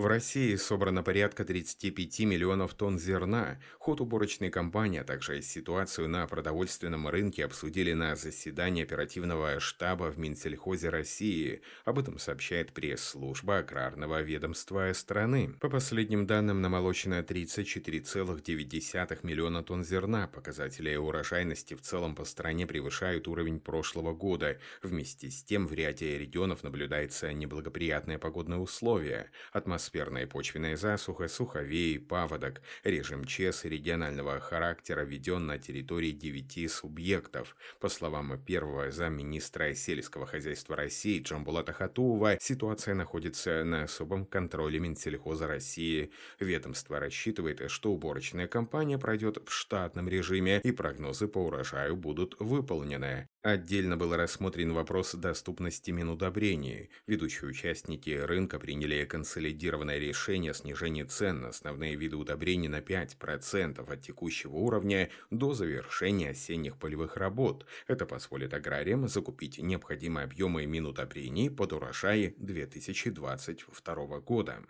В России собрано порядка 35 миллионов тонн зерна. Ход уборочной кампании, а также ситуацию на продовольственном рынке обсудили на заседании оперативного штаба в Минсельхозе России. Об этом сообщает пресс-служба аграрного ведомства страны. По последним данным, намолочено 34,9 миллиона тонн зерна. Показатели урожайности в целом по стране превышают уровень прошлого года. Вместе с тем, в ряде регионов наблюдается неблагоприятные погодные условия. Атмосферная и почвенная засуха, суховей, паводок. Режим ЧС регионального характера введен на территории 9 субъектов. По словам первого замминистра сельского хозяйства России Джамбулата Хатуова, ситуация находится на особом контроле Минсельхоза России. Ведомство рассчитывает, что уборочная кампания пройдет в штатном режиме и прогнозы по урожаю будут выполнены. Отдельно был рассмотрен вопрос доступности минудобрений. Ведущие участники рынка приняли консолидированное решение о снижении цен на основные виды удобрений на 5% от текущего уровня до завершения осенних полевых работ. Это позволит аграриям закупить необходимые объемы минудобрений под урожай 2022 года.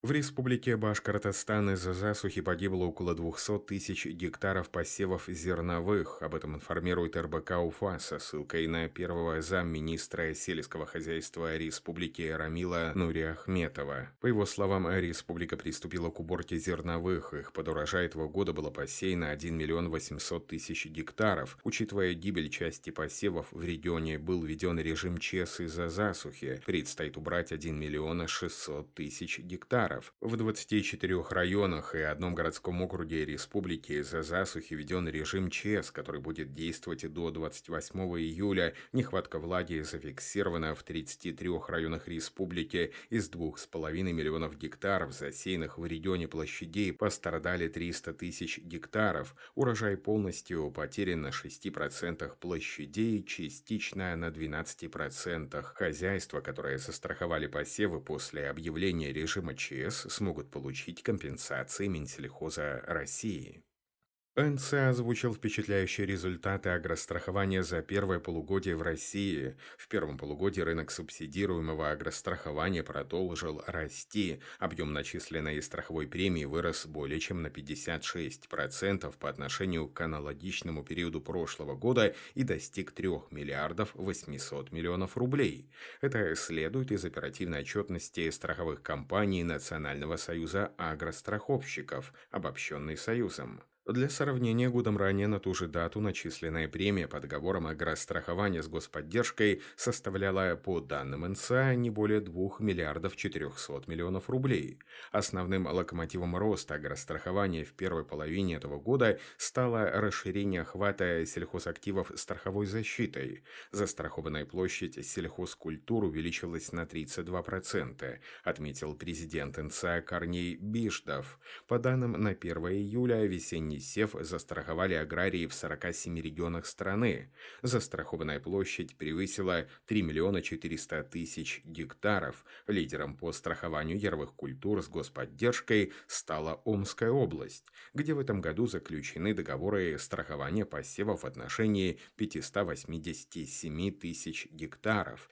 В республике Башкортостан из-за засухи погибло около 200 тысяч гектаров посевов зерновых. Об этом информирует РБК Уфа со ссылкой на первого замминистра сельского хозяйства республики Рамиля Нуриахметова. По его словам, республика приступила к уборке зерновых. Их под урожай этого года было посеяно 1 миллион 800 тысяч гектаров. Учитывая гибель части посевов, в регионе был введен режим ЧС из-за засухи. Предстоит убрать 1 миллион 600 тысяч гектаров. В 24 районах и одном городском округе республики из-за засухи введен режим ЧС, который будет действовать до 28 июля. Нехватка влаги зафиксирована в 33 районах республики. Из 2,5 миллионов гектаров, засеянных в регионе площадей, пострадали 300 тысяч гектаров. Урожай полностью потерян на 6% площадей, частично на 12%. Хозяйства, которые застраховали посевы после объявления режима ЧС, смогут получить компенсации Минсельхоза России. НЦ озвучил впечатляющие результаты агрострахования за первое полугодие в России. В первом полугодии рынок субсидируемого агрострахования продолжил расти. Объем начисленной страховой премии вырос более чем на 56% по отношению к аналогичному периоду прошлого года и достиг 3 миллиардов 800 миллионов рублей. Это следует из оперативной отчетности страховых компаний Национального союза агростраховщиков, обобщенной союзом. Для сравнения, годом ранее на ту же дату начисленная премия по договорам агрострахования с господдержкой составляла, по данным НСА, не более 2 миллиардов 400 миллионов рублей. Основным локомотивом роста агрострахования в первой половине этого года стало расширение охвата сельхозактивов страховой защитой. Застрахованная площадь сельхозкультур увеличилась на 32%, отметил президент НСА Корней Биждов. По данным на 1 июля весенний сев застраховали аграрии в 47 регионах страны. Застрахованная площадь превысила 3 миллиона 400 тысяч гектаров. Лидером по страхованию яровых культур с господдержкой стала Омская область, где в этом году заключены договоры страхования посевов в отношении 587 тысяч гектаров.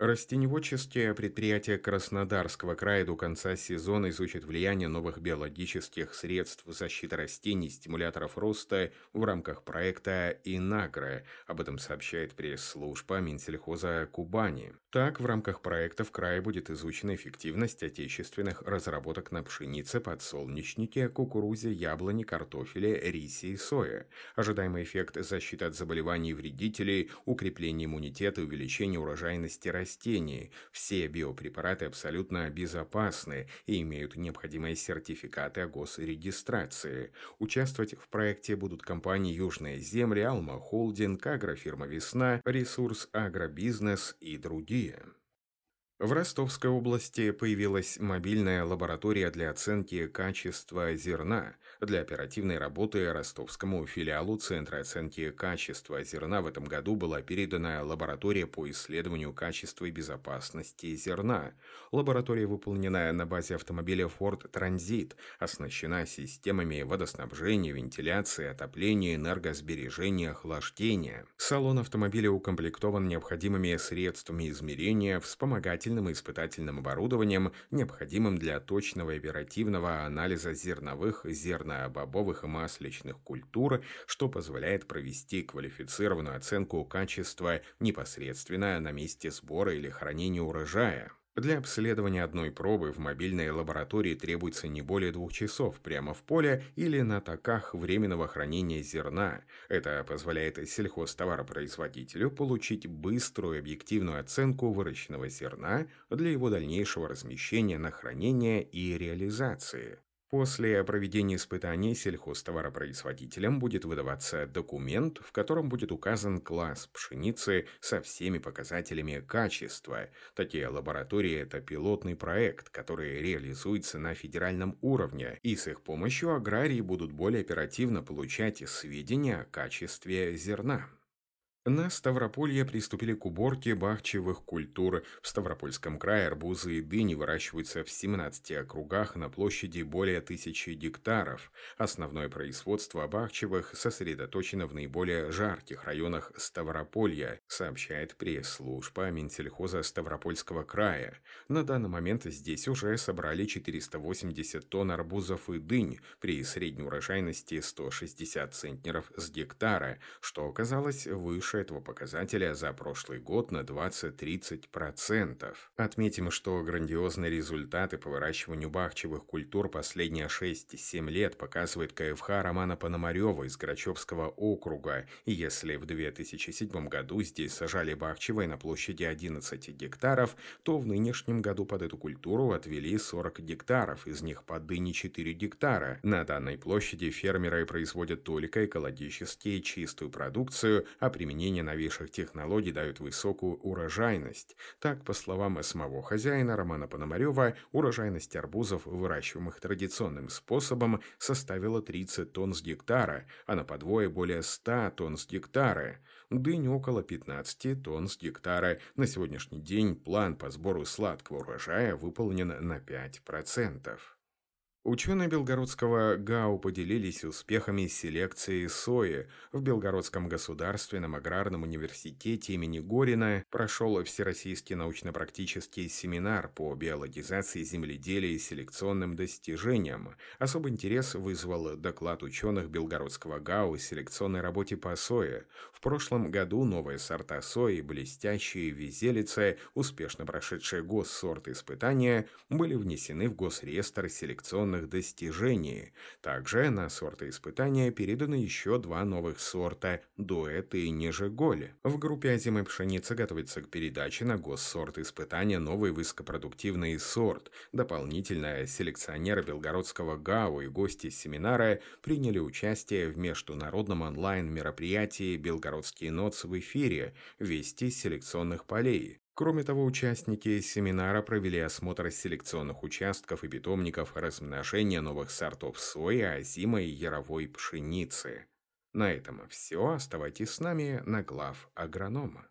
Растеневодческие предприятия Краснодарского края до конца сезона изучат влияние новых биологических средств защиты растений, стимуляторов роста в рамках проекта «Инагра». Об этом сообщает пресс-служба Минсельхоза Кубани. Так, в рамках проекта в крае будет изучена эффективность отечественных разработок на пшенице, подсолнечнике, кукурузе, яблони, картофеле, рисе и сое. Ожидаемый эффект защиты от заболеваний и вредителей, укрепление иммунитета, увеличение урожайности растений. Все биопрепараты абсолютно безопасны и имеют необходимые сертификаты о госрегистрации. Участвовать в проекте будут компании «Южная земля», «Алма Холдинг», «Агрофирма Весна», «Ресурс Агробизнес» и другие. В Ростовской области появилась мобильная лаборатория для оценки качества зерна. Для оперативной работы ростовскому филиалу Центра оценки качества зерна в этом году была передана лаборатория по исследованию качества и безопасности зерна. Лаборатория выполнена на базе автомобиля Ford Transit, оснащена системами водоснабжения, вентиляции, отопления, энергосбережения, охлаждения. Салон автомобиля укомплектован необходимыми средствами измерения, вспомогательными вспомогательным и испытательным оборудованием, необходимым для точного и оперативного анализа зерновых, зерно-бобовых и масличных культур, что позволяет провести квалифицированную оценку качества непосредственно на месте сбора или хранения урожая. Для обследования одной пробы в мобильной лаборатории требуется не более 2 часов прямо в поле или на токах временного хранения зерна. Это позволяет сельхозтоваропроизводителю получить быструю и объективную оценку выращенного зерна для его дальнейшего размещения на хранение и реализации. После проведения испытаний сельхозтоваропроизводителям будет выдаваться документ, в котором будет указан класс пшеницы со всеми показателями качества. Такие лаборатории – это пилотный проект, который реализуется на федеральном уровне, и с их помощью аграрии будут более оперативно получать сведения о качестве зерна. На Ставрополье приступили к уборке бахчевых культур. В Ставропольском крае арбузы и дыни выращиваются в 17 округах на площади более 1000 гектаров. Основное производство бахчевых сосредоточено в наиболее жарких районах Ставрополья, сообщает пресс-служба Минсельхоза Ставропольского края. На данный момент здесь уже собрали 480 тонн арбузов и дынь при средней урожайности 160 центнеров с гектара, что оказалось выше этого показателя за прошлый год на 20-30%. Отметим, что грандиозные результаты по выращиванию бахчевых культур последние 6-7 лет показывает КФХ Романа Пономарева из Грачевского округа. И если в 2007 году здесь сажали бахчевые на площади 11 гектаров, то в нынешнем году под эту культуру отвели 40 гектаров, из них под дыни 4 гектара. На данной площади фермеры производят только экологически чистую продукцию, а применение новейших технологий дает высокую урожайность. Так, по словам самого хозяина Романа Пономарева, урожайность арбузов, выращиваемых традиционным способом, составила 30 тонн с гектара, а на подвое более 100 тонн с гектара. Дынь около 15 тонн с гектара. На сегодняшний день план по сбору сладкого урожая выполнен на 5%. Ученые Белгородского ГАУ поделились успехами селекции сои. В Белгородском государственном аграрном университете имени Горина прошел всероссийский научно-практический семинар по биологизации земледелия и селекционным достижениям. Особый интерес вызвал доклад ученых Белгородского ГАУ о селекционной работе по сое. В прошлом году новые сорта сои, блестящие, везелица, успешно прошедшие госсорт испытания, были внесены в Госреестр селекционных достижений. Также на сорты испытания переданы еще 2 новых сорта – Дуэт и Нижеголь. В группе озимой пшеницы готовится к передаче на госсорт испытания новый высокопродуктивный сорт. Дополнительно селекционеры Белгородского ГАУ и гости семинара приняли участие в международном онлайн-мероприятии «Белгородский НОЦ» в эфире «Вести селекционных полей». Кроме того, участники семинара провели осмотр селекционных участков и питомников размножения новых сортов сои, озимой и яровой пшеницы. На этом все. Оставайтесь с нами на «ГлавАгронома».